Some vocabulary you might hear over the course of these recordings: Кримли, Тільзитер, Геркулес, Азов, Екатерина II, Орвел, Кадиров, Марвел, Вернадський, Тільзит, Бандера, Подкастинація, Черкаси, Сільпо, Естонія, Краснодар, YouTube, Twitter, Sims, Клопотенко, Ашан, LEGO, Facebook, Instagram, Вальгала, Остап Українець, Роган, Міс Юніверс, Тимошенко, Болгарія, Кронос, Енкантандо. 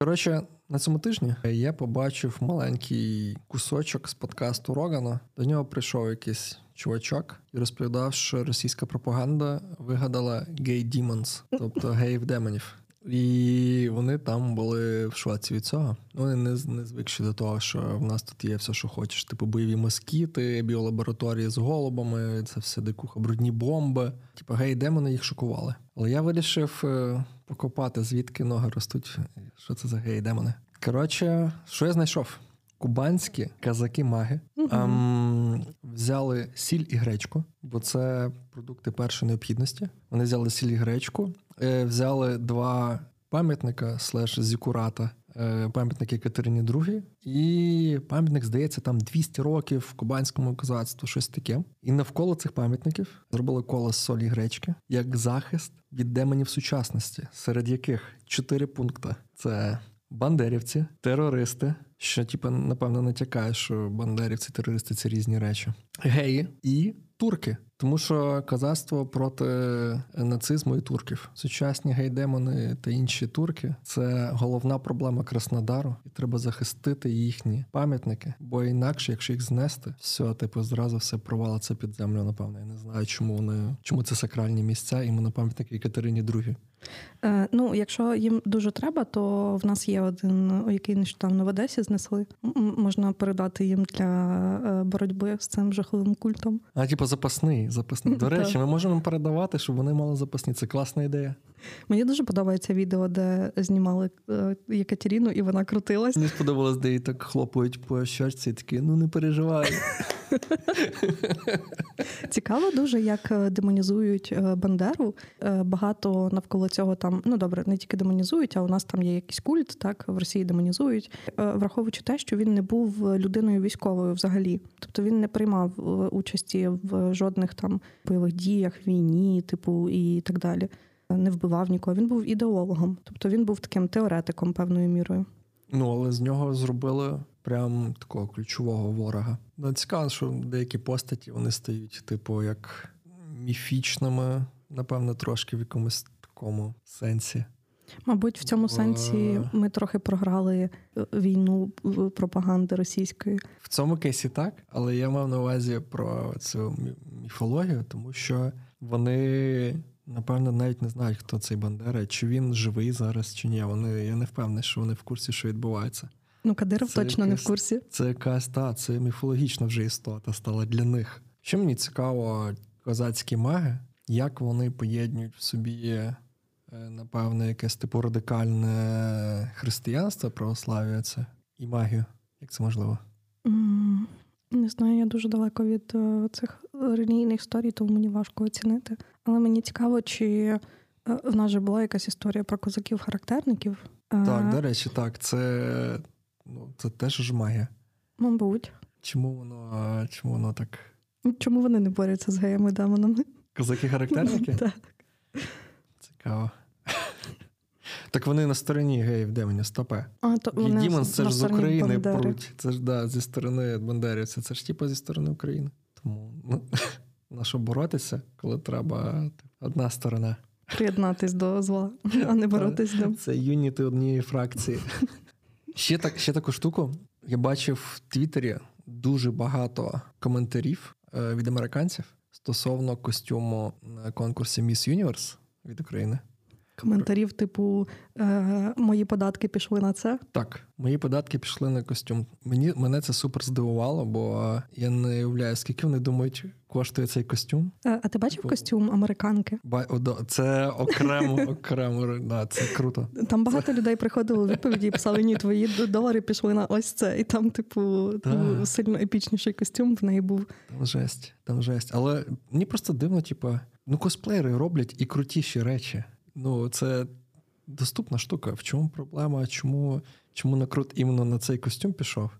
Коротше, на цьому тижні я побачив маленький кусочок з подкасту Рогана. До нього прийшов якийсь чувачок і розповідав, що російська пропаганда вигадала гей-демонс, тобто геїв-демонів. І вони там були в шоці від цього. Вони не звикші до того, що в нас тут є все, що хочеш. Типу бойові москіти, біолабораторії з голубами, це все дикуха, брудні бомби. Типу гей-демони їх шокували. Але я вирішив покопати, звідки ноги ростуть. Що це за гей-демони? Коротше, що я знайшов? Кубанські казаки-маги взяли сіль і гречку, бо це продукти першої необхідності. Вони взяли сіль і гречку, взяли два пам'ятника слеш зікурата, пам'ятник Екатерині II, і пам'ятник, здається, там 200 років кубанському козацтву, щось таке. І навколо цих пам'ятників зробили коло з солі і гречки, як захист від демонів сучасності, серед яких 4 пункти. Це бандерівці, терористи, що, типу, напевно, натякає, що бандерівці, терористи – це різні речі. Геї і турки. Тому що козацтво проти нацизму і турків. Сучасні гей-демони та інші турки – це головна проблема Краснодару. І треба захистити їхні пам'ятники. Бо інакше, якщо їх знести, все, типу, зразу все провалиться під землю, напевно. Я не знаю, чому це сакральні місця, іменно пам'ятники Екатерині II. Ну, якщо їм дуже треба, то в нас є один, який нещодавно в Одесі знесли. Можна передати їм для боротьби з цим жахливим культом. А, типу, запасний. До речі, ми можемо передавати, щоб вони мали запасні. Це класна ідея. Мені дуже подобається відео, де знімали Екатерину, і вона крутилась. Мені сподобалось, де її так хлопають по щочці і такі, ну не переживай. Цікаво дуже, як демонізують Бандеру. Багато навколо цього там, ну добре, не тільки демонізують, а у нас там є якийсь культ, так, в Росії демонізують. Враховуючи те, що він не був людиною військовою взагалі. Тобто він не приймав участі в жодних там бойових діях, війні, типу і так далі. Не вбивав нікого. Він був ідеологом. Тобто він був таким теоретиком певною мірою. Ну, але з нього зробили прям такого ключового ворога. Ну, цікаво, що деякі постаті, вони стають, типу, як міфічними, напевно, трошки в якомусь такому сенсі. Мабуть, в цьому сенсі ми трохи програли війну пропаганди російської. В цьому кейсі так, але я мав на увазі про цю міфологію, тому що вони... Напевно, навіть не знають, хто цей Бандера, чи він живий зараз, чи ні. Я не впевнений, що вони в курсі, що відбувається. Ну, Кадиров це точно якась, не в курсі. Це якась, це міфологічна вже істота стала для них. Що мені цікаво, козацькі маги, як вони поєднують в собі, напевно, якесь типу радикальне християнство, православ'я це, і магію. Як це можливо? Не знаю, я дуже далеко від цих релігійних історій, тому мені важко оцінити. Але мені цікаво, чи в нас же була якась історія про козаків-характерників. Так, до речі, так. Це теж ж магія. Мабуть. Чому воно так? Чому вони не борються з геями-демонами? Козаки-характерники? Так. Цікаво. Так вони на стороні геїв-демонів, стопе. Гей-демон, це ж з України пруть. Це ж, зі сторони бандерівця. Це ж, зі сторони України. Тому, на що боротися, коли треба одна сторона. Приєднатись до зла, а не боротись до... Це юніти однієї фракції. Ще таку штуку. Я бачив в Твіттері дуже багато коментарів від американців стосовно костюму на конкурсі Міс Юніверс від України. Коментарів типу «Мої податки пішли на це»? Так, мої податки пішли на костюм. Мене це супер здивувало, бо я не уявляю, скільки вони думають, коштує цей костюм. А ти бачив костюм американки? Це окремо, да, це круто. Там багато людей приходило у відповіді і писали, ні, твої долари пішли на ось це. І там, сильно епічніший костюм в неї був. Там жесть. Але мені просто дивно, косплеєри роблять і крутіші речі. Це доступна штука. В чому проблема? Чому накрут іменно на цей костюм пішов?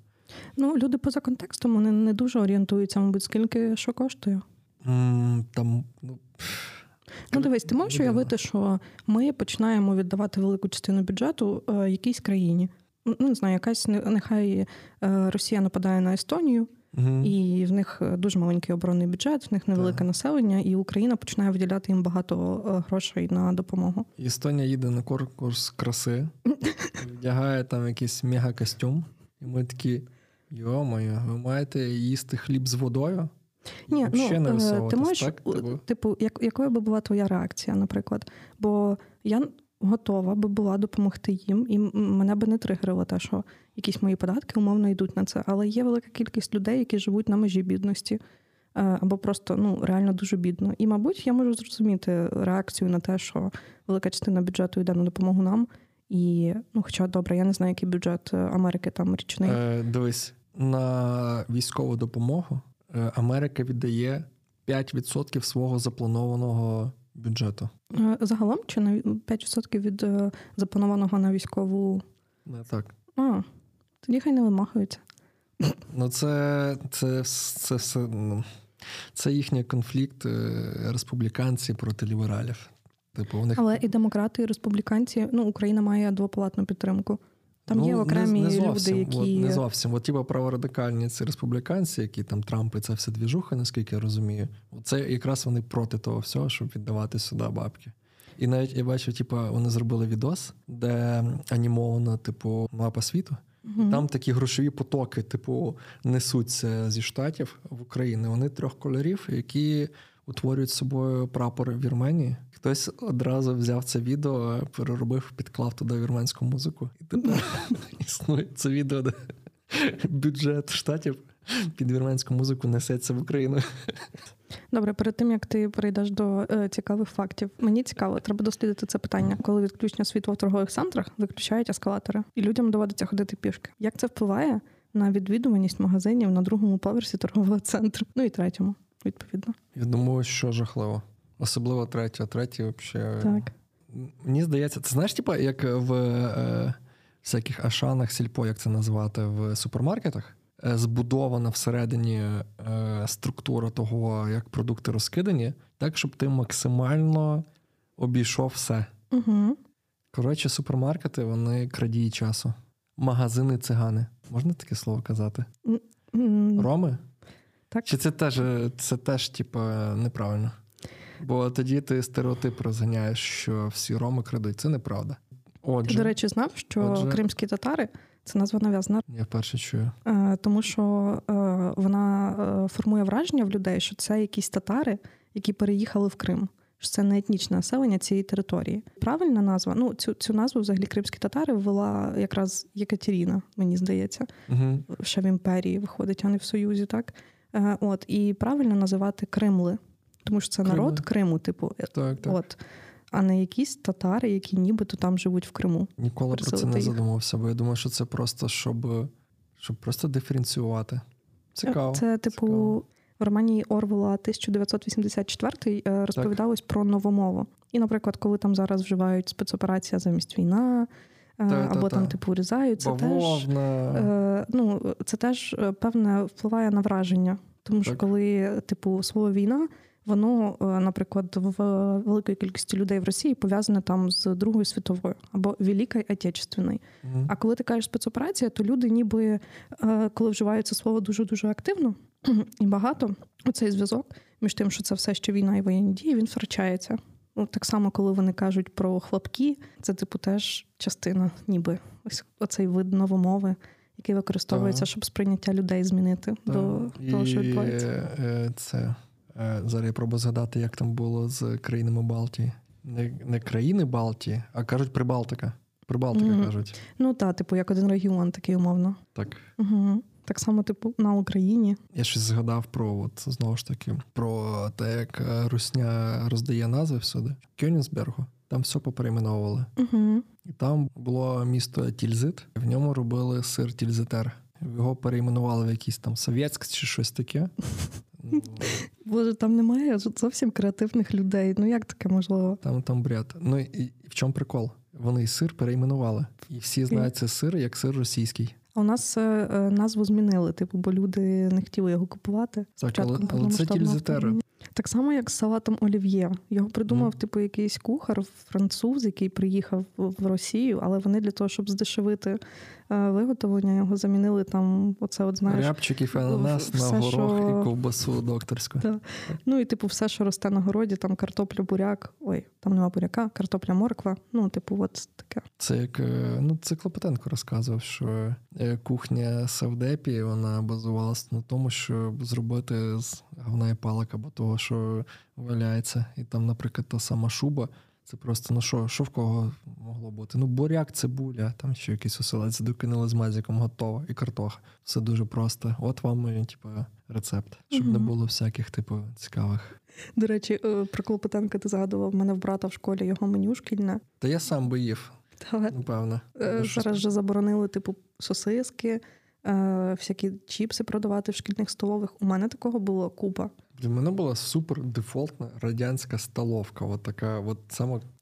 Люди поза контекстом, вони не дуже орієнтуються, мабуть, скільки що коштує. Дивись, ти можеш уявити, що ми починаємо віддавати велику частину бюджету якійсь країні. Не знаю, якась, нехай Росія нападає на Естонію, Угу. І в них дуже маленький оборонний бюджет, в них невелике населення, і Україна починає виділяти їм багато грошей на допомогу. Естонія їде на конкурс краси, вдягає там якийсь мега-костюм, і ми такі, йо-моє, ви маєте їсти хліб з водою? Ні, ну, ти можеш, так, типу, якою би була твоя реакція, наприклад? Бо я готова би була допомогти їм, і мене би не тригерило те, що якісь мої податки умовно йдуть на це. Але є велика кількість людей, які живуть на межі бідності, або просто, ну, реально дуже бідно. І, мабуть, я можу зрозуміти реакцію на те, що велика частина бюджету йде на допомогу нам. І, ну, хоча, добре, я не знаю, який бюджет Америки там річний. Дивись, на військову допомогу Америка віддає 5% свого запланованого бюджету. Загалом чи на 5% від запланованого на військову? Не так. А, тоді хай не вимахуються. Ну, це їхній конфлікт республіканців проти лібералів. Типу, у них... Але і демократи, і республіканці, ну, Україна має двопалатну підтримку. Там, ну, є окремі люди, які... Не зовсім. От типу праворадикальні ці республіканці, які там Трамп і це все двіжуха, наскільки я розумію. Це якраз вони проти того всього, щоб віддавати сюди бабки. І навіть я бачу, типу, вони зробили відос, де анімована, типу, мапа світу. Угу. Там такі грошові потоки, типу, несуться зі Штатів в Україну. Вони трьох кольорів, які утворюють з собою прапор Вірменії. Хтось одразу взяв це відео, переробив, підклав туди вірменську музику. І тепер існує це відео, де бюджет Штатів під вірменську музику несеться в Україну. Добре, перед тим, як ти перейдеш до цікавих фактів, мені цікаво, треба дослідити це питання. Коли відключення світла в торгових центрах, виключають ескалатори. І людям доводиться ходити пішки. Як це впливає на відвідуваність магазинів на другому поверсі торгового центру? Ну і третьому, відповідно. Я думаю, що жахливо. Особливо третє. Третє взагалі... Так. Мені здається, ти знаєш, типу, як в всяких Ашанах, Сільпо, як це назвати, в супермаркетах, збудована всередині структура того, як продукти розкидані, так, щоб ти максимально обійшов все. Угу. Коротше, супермаркети, вони крадії часу. Магазини цигани. Можна таке слово казати? Роми? Так. Чи це теж типу, неправильно? Бо тоді ти стереотип розганяєш, що всі роми крадуть. Це неправда. Отже, ти, до речі, знав, що кримські татари – це назва нав'язана. Я вперше чую. Тому що вона формує враження в людей, що це якісь татари, які переїхали в Крим. Що це не етнічне населення цієї території. Правильна назва? Ну, цю назву взагалі кримські татари ввела якраз Екатерина, мені здається. Угу. Ще в імперії виходить, а не в Союзі, так? От, і правильно називати Кримли. Тому що це народ Криму, типу, так. От, а не якісь татари, які нібито там живуть в Криму. Ніколи про це не задумався, бо я думаю, що це просто, щоб просто диференціювати. Цікаво. Це, типу, цікаво. В романі Орвела 1984 розповідалось про новомову. І, наприклад, коли там зараз вживають спецоперація замість війна, або там, типу, урізають, це теж, певне, впливає на враження. Тому що, коли, типу, слово «війна», воно, наприклад, в великої кількості людей в Росії пов'язане там з Другою світовою або Великою Отечественною. Mm-hmm. А коли ти кажеш спецоперація, то люди ніби, коли вживають це слово дуже-дуже активно і багато, оцей зв'язок між тим, що це все ще війна і воєнні дії, він втрачається. Ну, так само, коли вони кажуть про хлопки, це, типу, теж частина ніби ось оцей вид новомови, який використовується, щоб сприйняття людей змінити до того, що відбувається. Це... Зараз я пробую згадати, як там було з країнами Балтії. Не країни Балтії, а кажуть Прибалтика. Прибалтика кажуть. Ну так, типу, як один регіон такий умовно. Так. Угу. Так само, типу, на Україні. Я щось згадав про, от, знову ж таки, про те, як русня роздає назви всюди. В Кёнігсбергу там все поперейменовували. Угу. І там було місто Тільзит, в ньому робили сир Тільзитер. Його перейменували в якийсь там Совєтськ чи щось таке. Боже, там немає зовсім креативних людей. Ну, як таке можливо? Там бред. Ну, і в чому прикол? Вони сир перейменували. І всі знають це сир, як сир російський. А у нас назву змінили, типу, бо люди не хотіли його купувати. Так, але це Тільзитер. Так само, як з салатом олів'є. Його придумав, якийсь кухар, француз, який приїхав в Росію, але вони для того, щоб здешевити виготовлення, його замінили там, знаєш... Рябчиків, ананас на горох що... і ковбасу докторську. Да. Ну, і, все, що росте на городі, там картопля, буряк, там нема буряка, картопля, морква, таке. Це як, це Клопотенко розказував, що кухня савдепі, вона базувалася на тому, що зробити з говна і палок або того, що валяється. І там, наприклад, та сама шуба, це просто, що в кого могло бути? Буряк, цибуля, там ще якийсь оселець, докинули з мазиком, готово, і картоха. Все дуже просто. От вам, рецепт, щоб не було всяких, цікавих. До речі, про Клопотенка ти згадував, в мене в брата в школі його меню шкільне. Та я сам би їв, напевно. Зараз же заборонили, сосиски, всякі чіпси продавати в шкільних столових. У мене такого було купа. Для мене була супер дефолтна радянська столовка, така.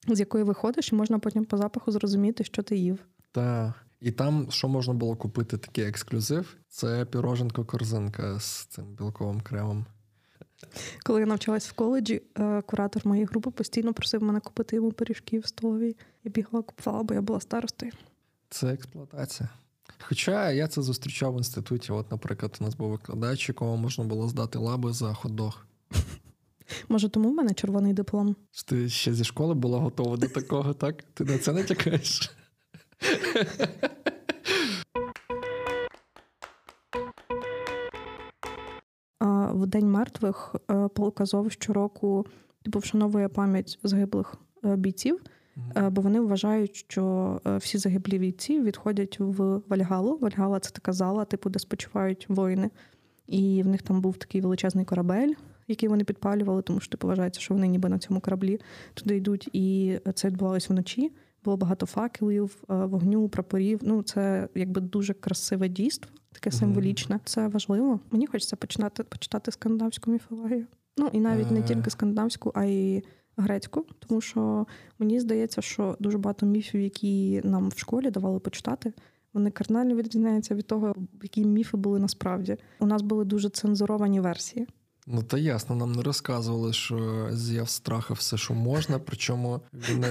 З якої виходиш, і можна потім по запаху зрозуміти, що ти їв. Так. І там, що можна було купити, такий ексклюзив, це піроженко-корзинка з цим білковим кремом. Коли я навчалась в коледжі, куратор моєї групи постійно просив мене купити йому пиріжки в столовій. Я бігала, купувала, бо я була старостою. Це експлуатація. Хоча я це зустрічав в інституті. Наприклад, у нас був викладач, якого можна було здати лаби за хот-дог. Може, тому в мене червоний диплом? Ти ще зі школи була готова до такого, так? Ти на це не тікаєш? В День мертвих полк Азов щороку вшановує пам'ять загиблих бійців, бо вони вважають, що всі загиблі бійці відходять в Вальгалу. Вальгала – це така зала, де спочивають воїни. І в них там був такий величезний корабель, який вони підпалювали, тому що вважається, що вони ніби на цьому кораблі туди йдуть. І це відбувалось вночі. Було багато факелів, вогню, прапорів. Це дуже красиве дійство, таке символічне. Це важливо. Мені хочеться почитати скандинавську міфологію. І навіть не тільки скандинавську, а й грецьку. Тому що мені здається, що дуже багато міфів, які нам в школі давали почитати, вони кардинально відрізняються від того, які міфи були насправді. У нас були дуже цензуровані версії. Та ясно, нам не розказували, що з'яв страха все, що можна, причому він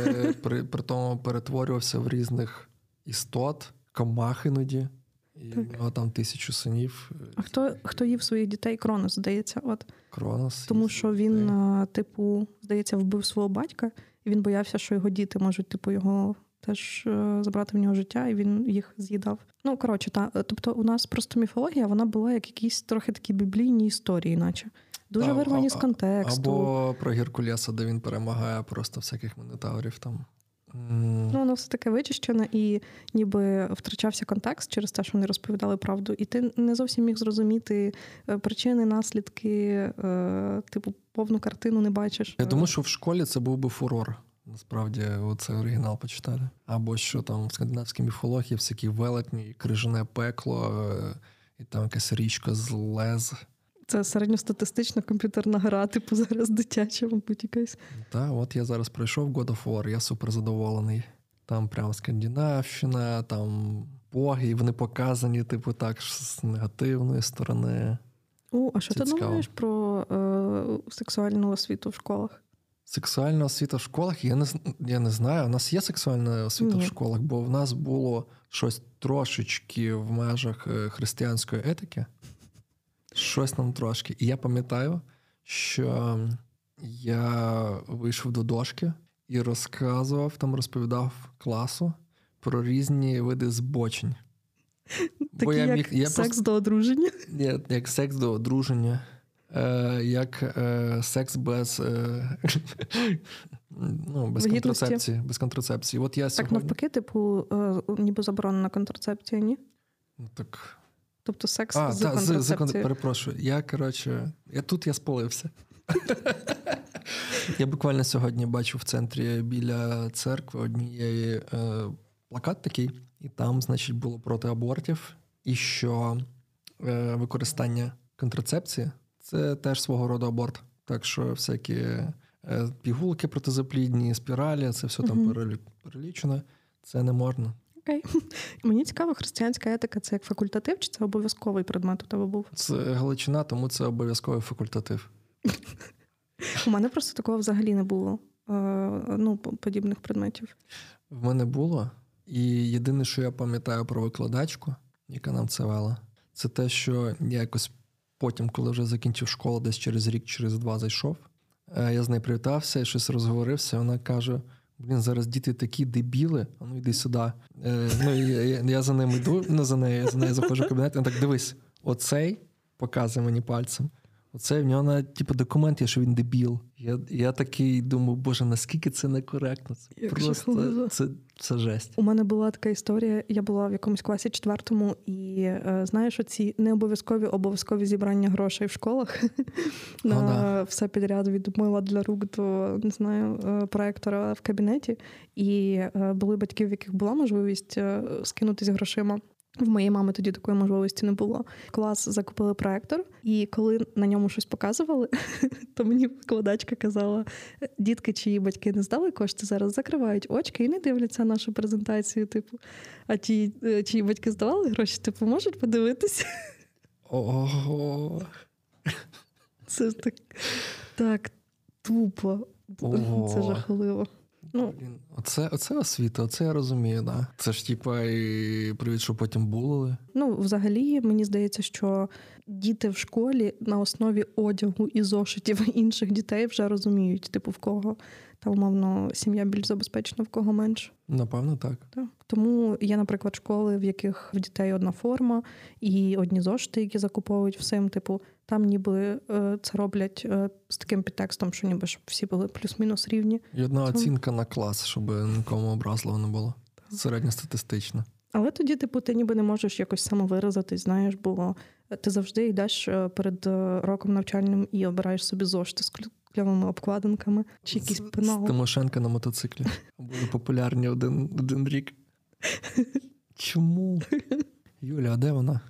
при тому перетворювався в різних істот, комах іноді, і там 1000 синів. А хто їв своїх дітей? Кронос, здається. Кронос. Тому що він, здається, вбив свого батька, і він боявся, що його діти можуть, його... теж забрати в нього життя, і він їх з'їдав. Тобто у нас просто міфологія, вона була як якісь трохи такі біблійні історії, наче. Дуже вирвані з контексту. Або про Геркулеса, де він перемагає просто всяких мінотаврів там. Воно все таке вичищене, і ніби втрачався контекст через те, що вони розповідали правду, і ти не зовсім міг зрозуміти причини, наслідки, повну картину не бачиш. Я думаю, що в школі це був би фурор. Насправді, оце оригінал почитали. Або що там в скандинавській міфології всякі велетні, крижане пекло, і там якась річка з лез. Це середньостатистична комп'ютерна гра, зараз дитяча, мабуть, якась. Так, я зараз пройшов God of War, я суперзадоволений. Там прям Скандинавщина, там боги, вони показані, з негативної сторони. А що це ти думаєш про сексуальну освіту в школах? Сексуальна освіта в школах? Я не знаю. У нас є сексуальна освіта в школах, бо в нас було щось трошечки в межах християнської етики. Щось нам трошки. І я пам'ятаю, що я вийшов до дошки і розповідав класу про різні види збочень. Такі як секс до одруження? Ні, як секс до одруження. Як секс без контрацепції. Без контрацепції. Так навпаки, ніби заборонена контрацепція, ні? Тобто секс з контрацепцією. Перепрошую, я спалився. Я буквально сьогодні бачу в центрі біля церкви однієї плакат такий, і там, значить, було проти абортів, і що використання контрацепції це теж свого роду аборт. Так що всякі пігулки протизаплідні, спіралі, це все там перелічено. Це не можна. Окей. Мені цікаво, християнська етика – це як факультатив, чи це обов'язковий предмет у тебе був? Це Галичина, тому це обов'язковий факультатив. У мене просто такого взагалі не було. Ну, подібних предметів. В мене було. І єдине, що я пам'ятаю про викладачку, яка нам це вела, це те, що я якось потім, коли вже закінчив школу, десь через рік, через два зайшов, я з нею привітався, щось розговорився, вона каже: блін, зараз діти такі дебіли, а ну йди сюди. Ну, я за ним йду, не за нею, я за нею заходжу в кабінет, і так, дивись, оцей, показує мені пальцем, оце в нього навіть, типу, документ є, що він дебіл. Я такий думаю, боже, наскільки це некоректно. Це як просто це жесть. У мене була така історія, я була в якомусь класі четвертому, і знаєш, оці необов'язкові зібрання грошей в школах на все підряд, від мила для рук до, не знаю, проектора в кабінеті. І були батьки, в яких була можливість скинутися грошима. В моєї мами тоді такої можливості не було. Клас закупили проектор, і коли на ньому щось показували, то мені викладачка казала: дітки, чиї батьки не здали кошти, зараз закривають очки і не дивляться нашу презентацію. Типу, а ті, чиї батьки здавали гроші, типу, можуть подивитися. Ого! Це так, так тупо. Ого. Це жахливо. Ну, оце освіта, оце я розумію, да. Це ж типа і привід, що потім булили. Ну, взагалі, мені здається, що діти в школі на основі одягу і зошитів інших дітей вже розуміють, типу, в кого та, умовно, сім'я більш забезпечена, в кого менше. Напевно, так. Тому є, наприклад, школи, в яких в дітей одна форма і одні зошити, які закуповують всім, типу, там ніби це роблять з таким підтекстом, що ніби щоб всі були плюс-мінус рівні. І одна оцінка на клас, щоб нікому образливо не було. Середньостатистично. Але тоді, типу, ти ніби не можеш якось самовиразитись, знаєш, бо ти завжди йдеш перед роком навчальним і обираєш собі зошити з кльовими обкладинками чи якісь пенали. З Тимошенка на мотоциклі. Були популярні один рік. Чому? Юля, а де вона?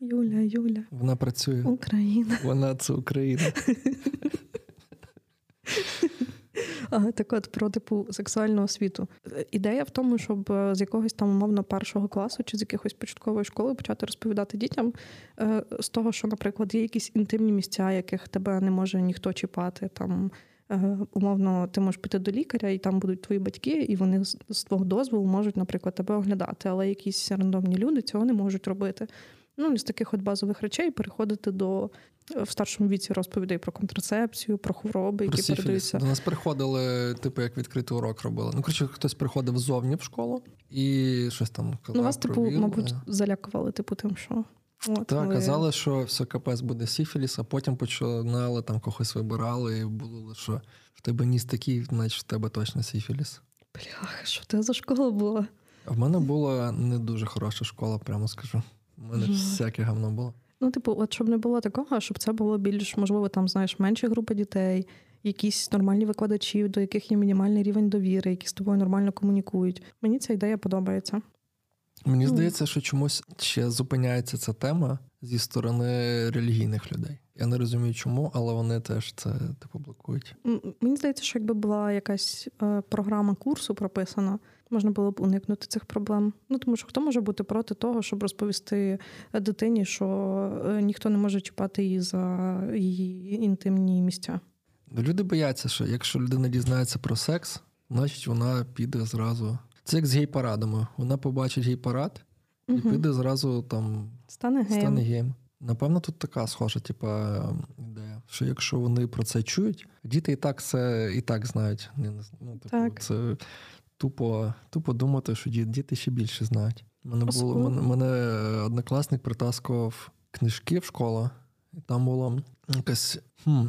Юля. Вона працює. Україна. Вона – це Україна. Так от, про, типу, сексуальну освіту. Ідея в тому, щоб з якогось там, умовно, першого класу чи з якихось початкової школи почати розповідати дітям з того, що, наприклад, є якісь інтимні місця, яких тебе не може ніхто чіпати, там, умовно, ти можеш піти до лікаря, і там будуть твої батьки, і вони з твого дозволу можуть, наприклад, тебе оглядати, але якісь рандомні люди цього не можуть робити. Ну, з таких от базових речей переходити до в старшому віці розповідей про контрацепцію, про хвороби, які сифіліс передаються. До нас приходили, типу, як відкритий урок робили. Ну, коротше, хтось приходив ззовні в школу і щось там казав. Ну, вас, типу, провів, мабуть, залякували, типу, тим, що... От, так, казали, що все, капець, буде сифіліс, а потім починали, там, когось вибирали, і було, що в тебе ніс такий, значить, в тебе точно сифіліс. Бляха, що в тебе за школа була? А в мене була не дуже хороша школа, прямо скажу. У мене всяке гавно було. Ну, типу, от щоб не було такого, щоб це було більш, можливо, там, знаєш, менші групи дітей, якісь нормальні викладачі, до яких є мінімальний рівень довіри, які з тобою нормально комунікують. Мені ця ідея подобається. Мені здається, що чомусь ще зупиняється ця тема зі сторони релігійних людей. Я не розумію, чому, але вони теж це, типу, блокують. Мені здається, що якби була якась програма курсу прописана, можна було б уникнути цих проблем. Ну, тому що хто може бути проти того, щоб розповісти дитині, що ніхто не може чіпати її за її інтимні місця? Люди бояться, що якщо людина дізнається про секс, значить вона піде зразу. Це як з гей-парадами. Вона побачить гей-парад і піде зразу там... Стане геєм. Напевно, тут така схожа, типа, ідея, що якщо вони про це чують, діти і так це і так знають. Ну, так. Це тупо думати, що діти ще більше знають. Мене однокласник притаскував книжки в школу, і там була якась...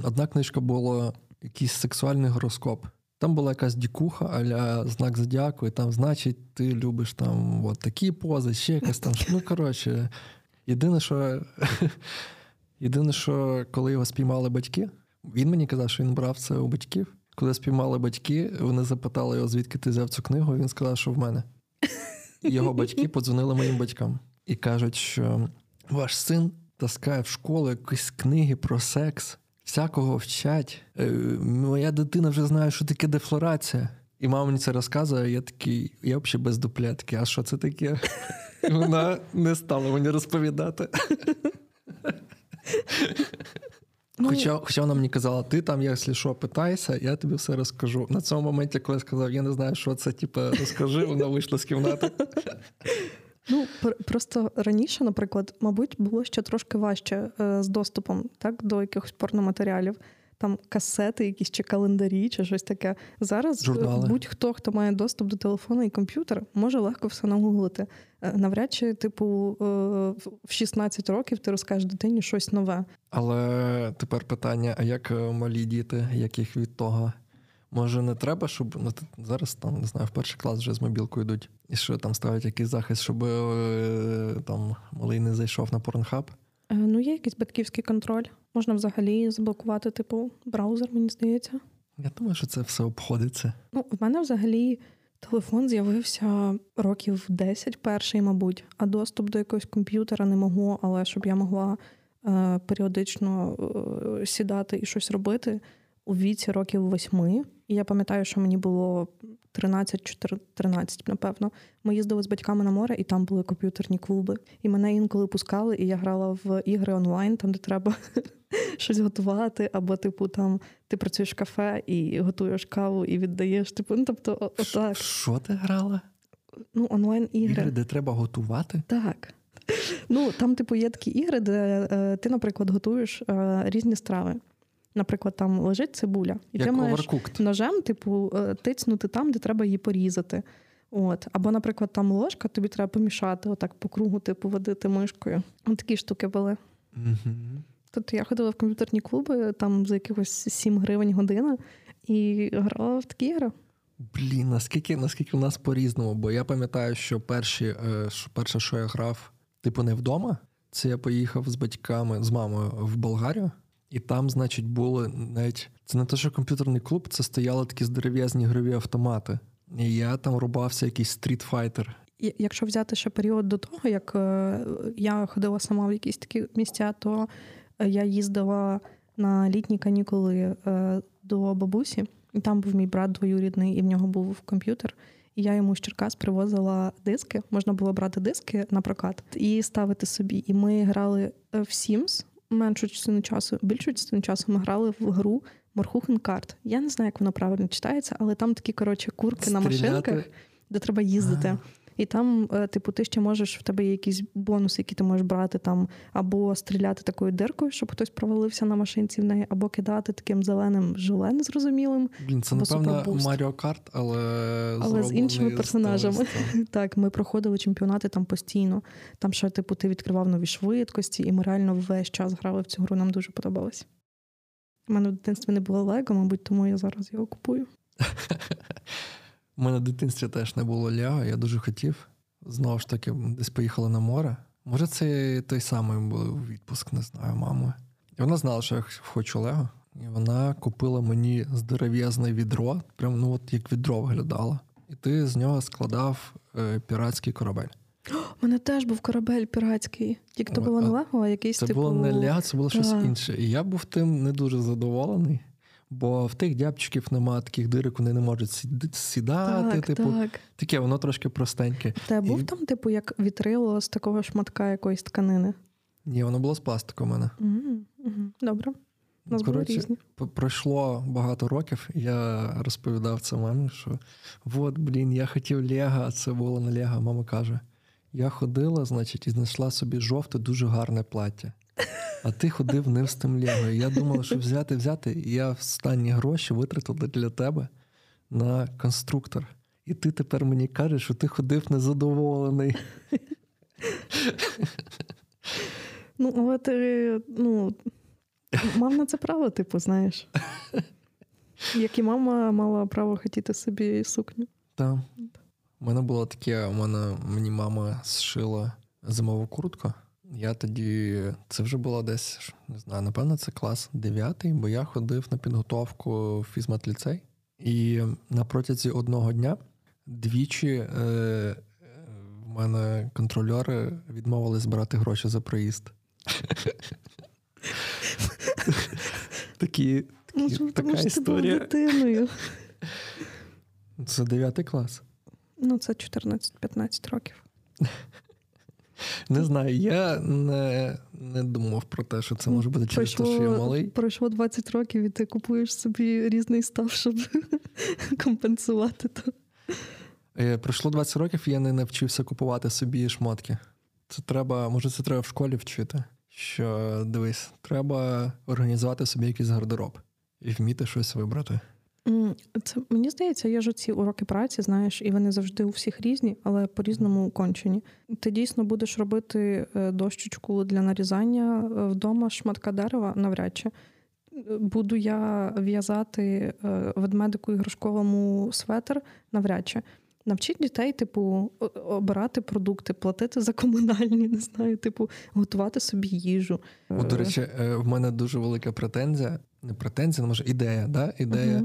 Одна книжка була якийсь сексуальний гороскоп. Там була якась дікуха а-ля знак зодіаку, і там, значить, ти любиш там от такі пози, ще якась там... Ну, коротше... Єдине, що коли його спіймали батьки, він мені казав, що він брав це у батьків. Коли спіймали батьки, вони запитали його, звідки ти взяв цю книгу, він сказав, що в мене. Його батьки подзвонили моїм батькам і кажуть, що ваш син таскає в школу якісь книги про секс, всякого вчать. Моя дитина вже знає, що таке дефлорація. І мама мені це розказує, я такий, я взагалі без дуплетки, а що це таке? І вона не стала мені розповідати. Ну, хоча вона мені казала, ти там, якщо що, питайся, я тобі все розкажу. На цьому моменті, коли я сказав, я не знаю, що це, типу, розкажи, вона вийшла з кімнати. Ну, просто раніше, наприклад, мабуть, було ще трошки важче з доступом, так, до якихось порноматеріалів. Там касети якісь, чи календарі, чи щось таке. Зараз журнали. Будь-хто, хто має доступ до телефону і комп'ютера, може легко все нагуглити. Навряд чи, типу, в 16 років ти розкажеш дитині щось нове. Але тепер питання, а як малі діти, яких від того? Може, не треба, щоб... Ну, зараз, там, не знаю, в перший клас вже з мобілкою йдуть. І що, там ставлять якийсь захист, щоб там малий не зайшов на порнхаб? Ну, є якийсь батьківський контроль. Можна взагалі заблокувати, типу, браузер, мені здається. Я думаю, що це все обходиться. Ну, в мене взагалі телефон з'явився років 10 перший, мабуть. А доступ до якогось комп'ютера не могу, але щоб я могла періодично сідати і щось робити у віці років 8. І я пам'ятаю, що мені було 13, напевно. Ми їздили з батьками на море, і там були комп'ютерні клуби. І мене інколи пускали, і я грала в ігри онлайн, там, де треба щось готувати, або, типу, там, ти працюєш в кафе і готуєш каву, і віддаєш, типу, ну, тобто, отак. Що ти грала? Ну, онлайн-ігри. Ігри, де треба готувати? Так. Ну, там, типу, є такі ігри, де ти, наприклад, готуєш різні страви. Наприклад, там лежить цибуля, і як ти маєш overcooked. Ножем, типу, тицнути там, де треба її порізати. От. Або, наприклад, там ложка, тобі треба помішати, отак по кругу, типу, водити мишкою. От такі штуки були. Mm-hmm. Тобто я ходила в комп'ютерні клуби, там за якихось 7 гривень година, і грала в такі ігри. Блін, наскільки в нас по-різному, бо я пам'ятаю, що перше, що я грав, типу, не вдома, це я поїхав з батьками, з мамою в Болгарію. І там, значить, були навіть... Це не те, що комп'ютерний клуб, це стояли такі здоров'язні ігрові автомати. І я там рубався якийсь стрітфайтер. Якщо взяти ще період до того, як я ходила сама в якісь такі місця, то я їздила на літні канікули до бабусі. І там був мій брат двоюрідний, і в нього був комп'ютер. І я йому з Черкас привозила диски. Можна було брати диски на прокат і ставити собі. І ми грали в Sims. Більшу частину часу ми грали в гру «Морхухен карт». Я не знаю, як воно правильно читається, але там такі, коротше, курки на машинках, де треба їздити. А. І там, типу, ти ще можеш, в тебе є якісь бонуси, які ти можеш брати там, або стріляти такою диркою, щоб хтось провалився на машинці в неї, або кидати таким зеленим желе незрозумілим. Блін, це, напевно, Маріо Карт, але з іншими персонажами. Так, ми проходили чемпіонати там постійно. Там ще, типу, ти відкривав нові швидкості, і ми реально весь час грали в цю гру, нам дуже подобалось. У мене в дитинстві не було Лего, мабуть, тому я зараз його купую. У мене в дитинстві теж не було Лего, я дуже хотів. Знову ж таки, десь поїхала на море. Може, це той самий був відпуск, не знаю, мами. І вона знала, що я хочу Лего. І вона купила мені здоров'язне відро, прям, ну, от як відро виглядало. І ти з нього складав піратський корабель. У мене теж був корабель піратський. Тільки то було не Лего, а якийсь типу... Це було не Лего, це було щось інше. І я був тим не дуже задоволений. Бо в тих дябчиків нема таких дирок, вони не можуть сідати. Так, типу, так. Таке, воно трошки простеньке. Та був там, типу, як вітрило з такого шматка якоїсь тканини? Ні, воно було з пластику в мене. Добре. У нас були різні. Пройшло багато років, я розповідав це мамі, що от, блін, я хотів Лего, а це було не Лего. Мама каже, я ходила, значить, і знайшла собі жовте, дуже гарне плаття. А ти ходив не з тим Лего. Я думала, що взяти, і я останні гроші витратила для тебе на конструктор. І ти тепер мені кажеш, що ти ходив незадоволений. Ну, але ти, ну, мав на це право, типу, знаєш. Як і мама мала право хотіти собі сукню. Так. У мене було таке, мені мама зшила зимову куртку. Я тоді, це вже було десь, не знаю, напевно, це клас 9, бо я ходив на підготовку в фізматліцей. І на протязі одного дня двічі в мене контрольори відмовились брати гроші за проїзд. Така історія. Дитиною. Це 9 клас. Ну, це 14-15 років. Не знаю, я не думав про те, що це може бути через те, що я малий. Пройшло 20 років, і ти купуєш собі різний став, щоб компенсувати то. Пройшло 20 років, і я не навчився купувати собі шмотки. Це треба, може, це треба в школі вчити, що, дивись, треба організувати собі якийсь гардероб і вміти щось вибрати. Це, мені здається, є ж ці уроки праці, знаєш, і вони завжди у всіх різні, але по-різному кончені. Ти дійсно будеш робити дощечку для нарізання вдома шматка дерева? Навряд чи. Буду я в'язати ведмедику іграшковому светр? Навряд чи. Навчіть дітей, типу, обирати продукти, платити за комунальні, не знаю, типу, готувати собі їжу. От, до речі, в мене дуже велика претензія, не претензія, а може ідея, да? Ідея,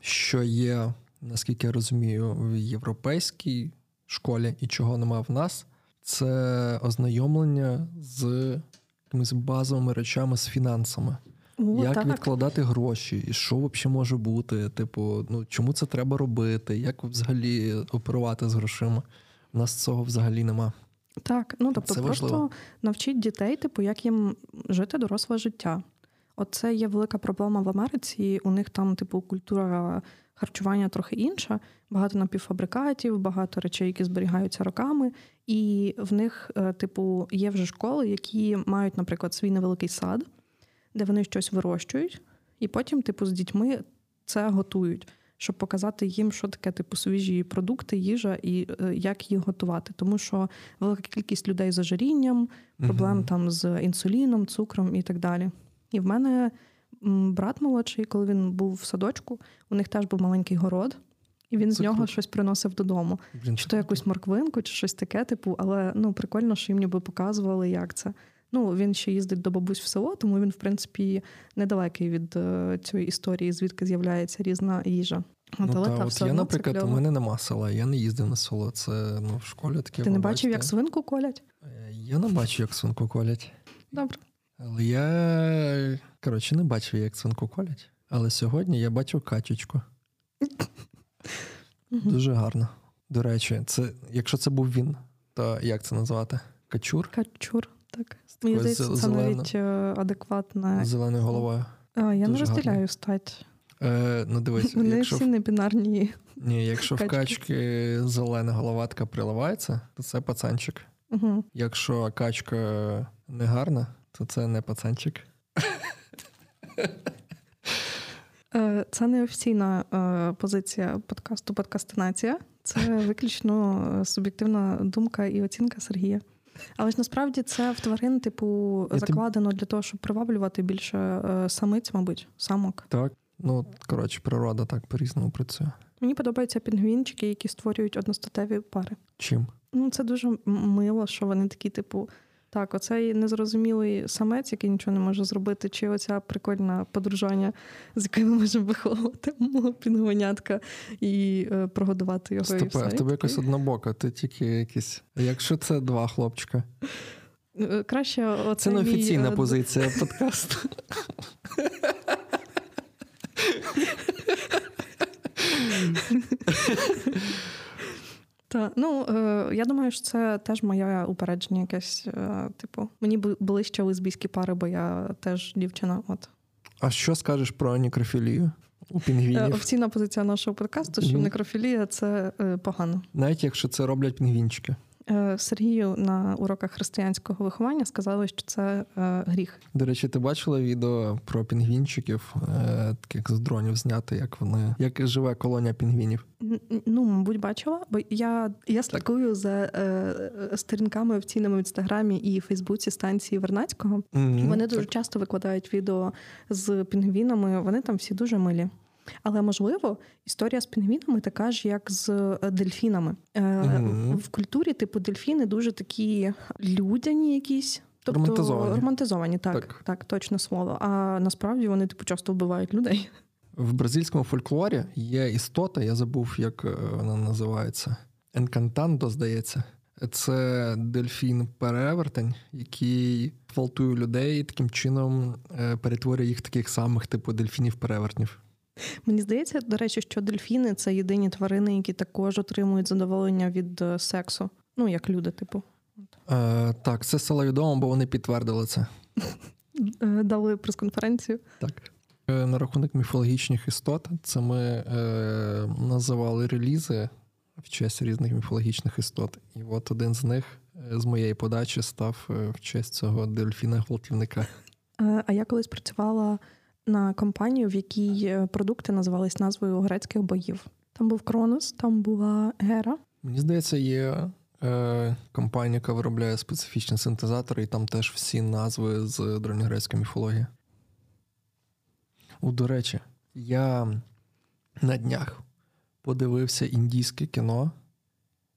що є, наскільки я розумію, в європейській школі і чого нема в нас, це ознайомлення з якимись базовими речами, з фінансами. О, як так. Відкладати гроші, і що взагалі може бути, типу, ну чому це треба робити, як взагалі оперувати з грошима? У нас цього взагалі нема. Так, ну тобто це просто важливо. Навчіть дітей, типу, як їм жити доросле життя. Оце є велика проблема в Америці, у них там, типу, культура харчування трохи інша, багато напівфабрикатів, багато речей, які зберігаються роками, і в них, типу, є вже школи, які мають, наприклад, свій невеликий сад, де вони щось вирощують, і потім, типу, з дітьми це готують, щоб показати їм, що таке, типу, свіжі продукти, їжа і як їх готувати. Тому що велика кількість людей з ожирінням, проблем там з інсуліном, цукром і так далі. І в мене брат молодший, коли він був в садочку, у них теж був маленький город, і він з нього щось приносив додому. Чи то якусь морквинку, чи щось таке, типу, але, ну, прикольно, що їм ніби показували, як це. Ну, він ще їздить до бабусь в село, тому він, в принципі, недалекий від цієї історії, звідки з'являється різна їжа. Ну, та, я, наприклад, у мене нема села, я не їздив на село, це, ну, в школі таке. Ти не бачив, як свинку колять? Я не бачив, як свинку колять. Добре. Але я, коротше, не бачив, як свинку колять. Але сьогодні я бачив качечку. Дуже гарно. До речі, це, якщо це був він, то як це назвати? Качур? Качур. Так. Мені здається, це навіть адекватна... Зеленою головою. Я не розділяю стать. Ну, дивись, вони якщо... всі не бінарні. Ні, якщо в качки зелена головатка приливається, то це пацанчик. Угу. Якщо качка не гарна, то це не пацанчик. Це не офіційна позиція подкасту «Подкастинація». Це виключно суб'єктивна думка і оцінка Сергія. Але ж насправді це в тварин, типу, закладено для того, щоб приваблювати більше самиць, мабуть, самок. Так, ну, коротше, природа так по-різному працює. Мені подобаються пінгвінчики, які створюють одностатеві пари. Чим? Ну, це дуже мило, що вони такі, типу, так, оцей незрозумілий самець, який нічого не може зробити, чи оця прикольна подружання, з якою ми можемо виховувати мого пінгвинятка і прогодувати його. Стопе, і все. В тебе якось однобока, ти тільки якісь... Якщо це два хлопчика. Краще оцей... Це не офіційна позиція подкасту. Та, ну, я думаю, що це теж моя упередження якесь, типу, мені були ще лесбійські пари, бо я теж дівчина, от. А що скажеш про некрофілію у пінгвінів? Офіційна позиція нашого подкасту, що некрофілія – це погано. Навіть якщо це роблять пінгвінчики. Сергію на уроках християнського виховання сказали, що це гріх. До речі, ти бачила відео про пінгвінчиків, таких з дронів зняти, як вони, як живе колонія пінгвінів? Ну, мабуть, бачила, бо я слідкую за сторінками офіційними в Інстаграмі і Фейсбуці станції Вернадського. Вони дуже часто викладають відео з пінгвінами, вони там всі дуже милі. Але, можливо, історія з пінгвінами така ж, як з дельфінами. В культурі, типу, дельфіни дуже такі людяні якісь. Тобто, романтизовані, так, точно слово. А насправді вони, типу, часто вбивають людей. В бразильському фольклорі є істота, я забув, як вона називається. Енкантандо, здається. Це дельфін-перевертень, який гвалтує людей і таким чином перетворює їх таких самих, типу, дельфінів-перевертнів. Мені здається, до речі, що дельфіни – це єдині тварини, які також отримують задоволення від сексу. Ну, як люди, типу. Так, це стало відомо, бо вони підтвердили це. Дали прес-конференцію. Так. На рахунок міфологічних істот, це ми називали релізи в честь різних міфологічних істот. І от один з них з моєї подачі став в честь цього дельфіна-гвалтівника. А я колись працювала на компанію, в якій продукти називались назвою грецьких богів. Там був Кронос, там була Гера. Мені здається, є компанія, яка виробляє специфічні синтезатори, і там теж всі назви з древньогрецької міфології. До речі, я на днях подивився індійське кіно.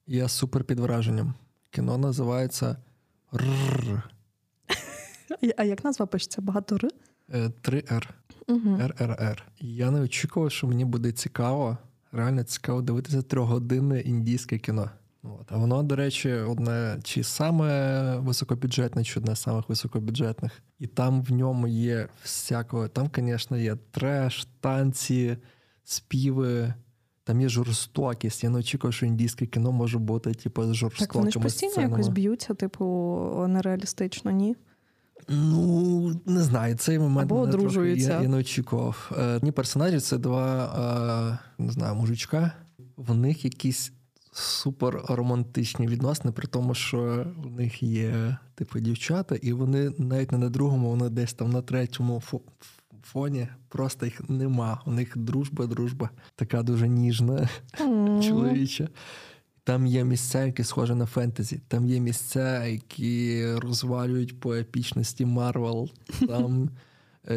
Я супер під враженням. Кіно називається «Рррр». А як назва пишеться? Багато «р»? 3 «р». «РРР». Я не очікував, що мені буде цікаво, реально цікаво дивитися трьохгодинне індійське кіно. А воно, до речі, одне чи саме високобюджетне, чи одне з самих високобюджетних. І там в ньому є всякого. Там, звісно, є треш, танці, співи. Там є жорстокість. Я не очікував, що індійське кіно може бути типу, з жорстокими сценами. Так вони ж постійно якось б'ються, типу, нереалістично, ні? Ну, не знаю, цей момент або одружуються. Я не очікував. Ні персонажі, це два, не знаю, мужичка. В них якісь супер романтичні відносини, при тому, що у них є типу дівчата, і вони навіть не на другому, вони десь там на третьому фоні, просто їх нема. У них дружба, така дуже ніжна, чоловіча. Там є місця, які схожі на фентезі. Там є місця, які розвалюють по епічності Марвел. Там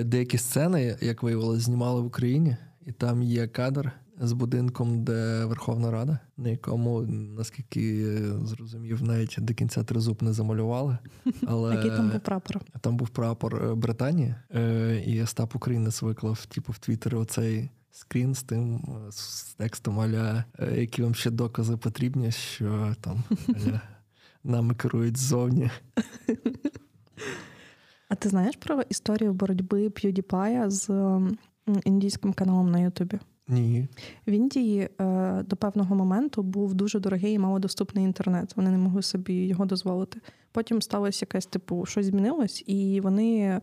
деякі сцени, як виявилося, знімали в Україні. І там є кадр з будинком, де Верховна Рада, на якому, наскільки зрозумів, навіть до кінця тризуб не замалювали. Але який там був прапор? Там був прапор Британії. І Остап Українець виклав типу, в Твіттері оцей скрін з тим, з текстом аля, які вам ще докази потрібні, що там аля, нами керують ззовні. А ти знаєш про історію боротьби PewDiePie з індійським каналом на Ютубі? Ні. В Індії до певного моменту був дуже дорогий і малодоступний інтернет. Вони не могли собі його дозволити. Потім сталося якесь, типу, щось змінилось, і вони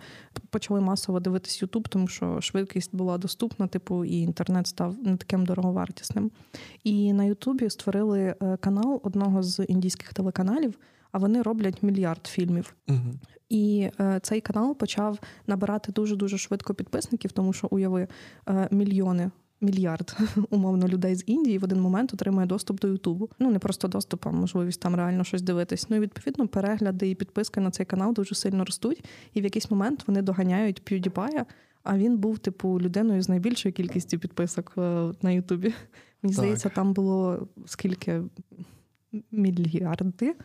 почали масово дивитись YouTube, тому що швидкість була доступна, типу, і інтернет став не таким дороговартісним. І на YouTube створили канал одного з індійських телеканалів, а вони роблять мільярд фільмів. Угу. І цей канал почав набирати дуже-дуже швидко підписників, тому що, уяви, мільярд, умовно, людей з Індії в один момент отримує доступ до Ютубу. Ну, не просто доступ, а можливість там реально щось дивитись. Ну, і, відповідно, перегляди і підписки на цей канал дуже сильно ростуть. І в якийсь момент вони доганяють PewDiePie, а він був, типу, людиною з найбільшою кількістю підписок на Ютубі. Мені здається, там було скільки? Мільярди?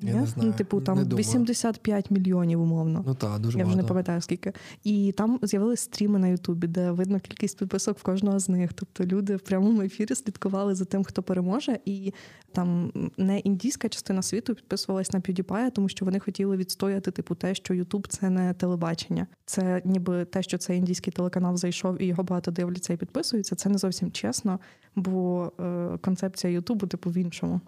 Я не знаю, типу, там 85 мільйонів, умовно. Ну так, дуже багато. Я вже не пам'ятаю, скільки. І там з'явились стріми на Ютубі, де видно кількість підписок в кожного з них. Тобто люди в прямому ефірі слідкували за тим, хто переможе. І там не індійська частина світу підписувалась на PewDiePie, тому що вони хотіли відстояти, типу, те, що Ютуб – це не телебачення. Це ніби те, що цей індійський телеканал зайшов і його багато дивляться і підписуються. Це не зовсім чесно, бо концепція Ютубу, типу, в іншому.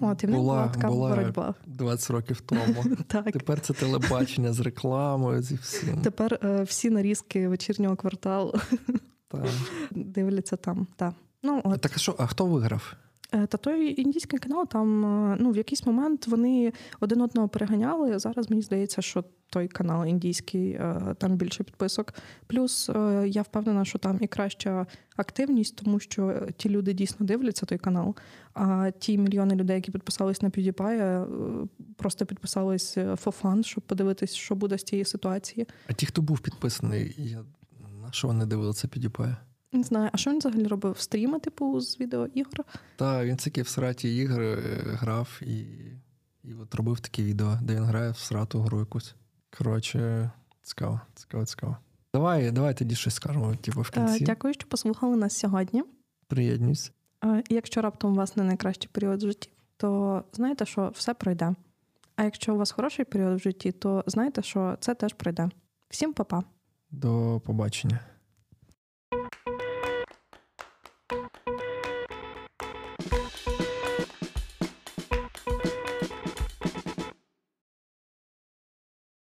От, і в них була така боротьба. 20 років тому. Тепер це телебачення з рекламою, зі всім. Тепер всі нарізки вечірнього кварталу дивляться там. Так, ну, от. Так, а що, а хто виграв? Та той індійський канал там, ну, в якийсь момент вони один одного переганяли. Зараз, мені здається, що той канал індійський, там більше підписок. Плюс я впевнена, що там і краща активність, тому що ті люди дійсно дивляться той канал. А ті мільйони людей, які підписались на PewDiePie, просто підписались for fun, щоб подивитись, що буде з цієї ситуації. А ті, хто був підписаний, на що вони дивилися PewDiePie? Не знаю. А що він взагалі робив? Стріми, типу, з відеоігр? Так, він такі в сраті ігри грав і от робив такі відео, де він грає в срату гру якусь. Коротше, цікаво. Давай тоді щось скажемо, типу, в кінці. Дякую, що послухали нас сьогодні. Приєднуюсь. Якщо раптом у вас не найкращий період в житті, то знаєте, що все пройде. А якщо у вас хороший період в житті, то знаєте, що це теж пройде. Всім па-па. До побачення.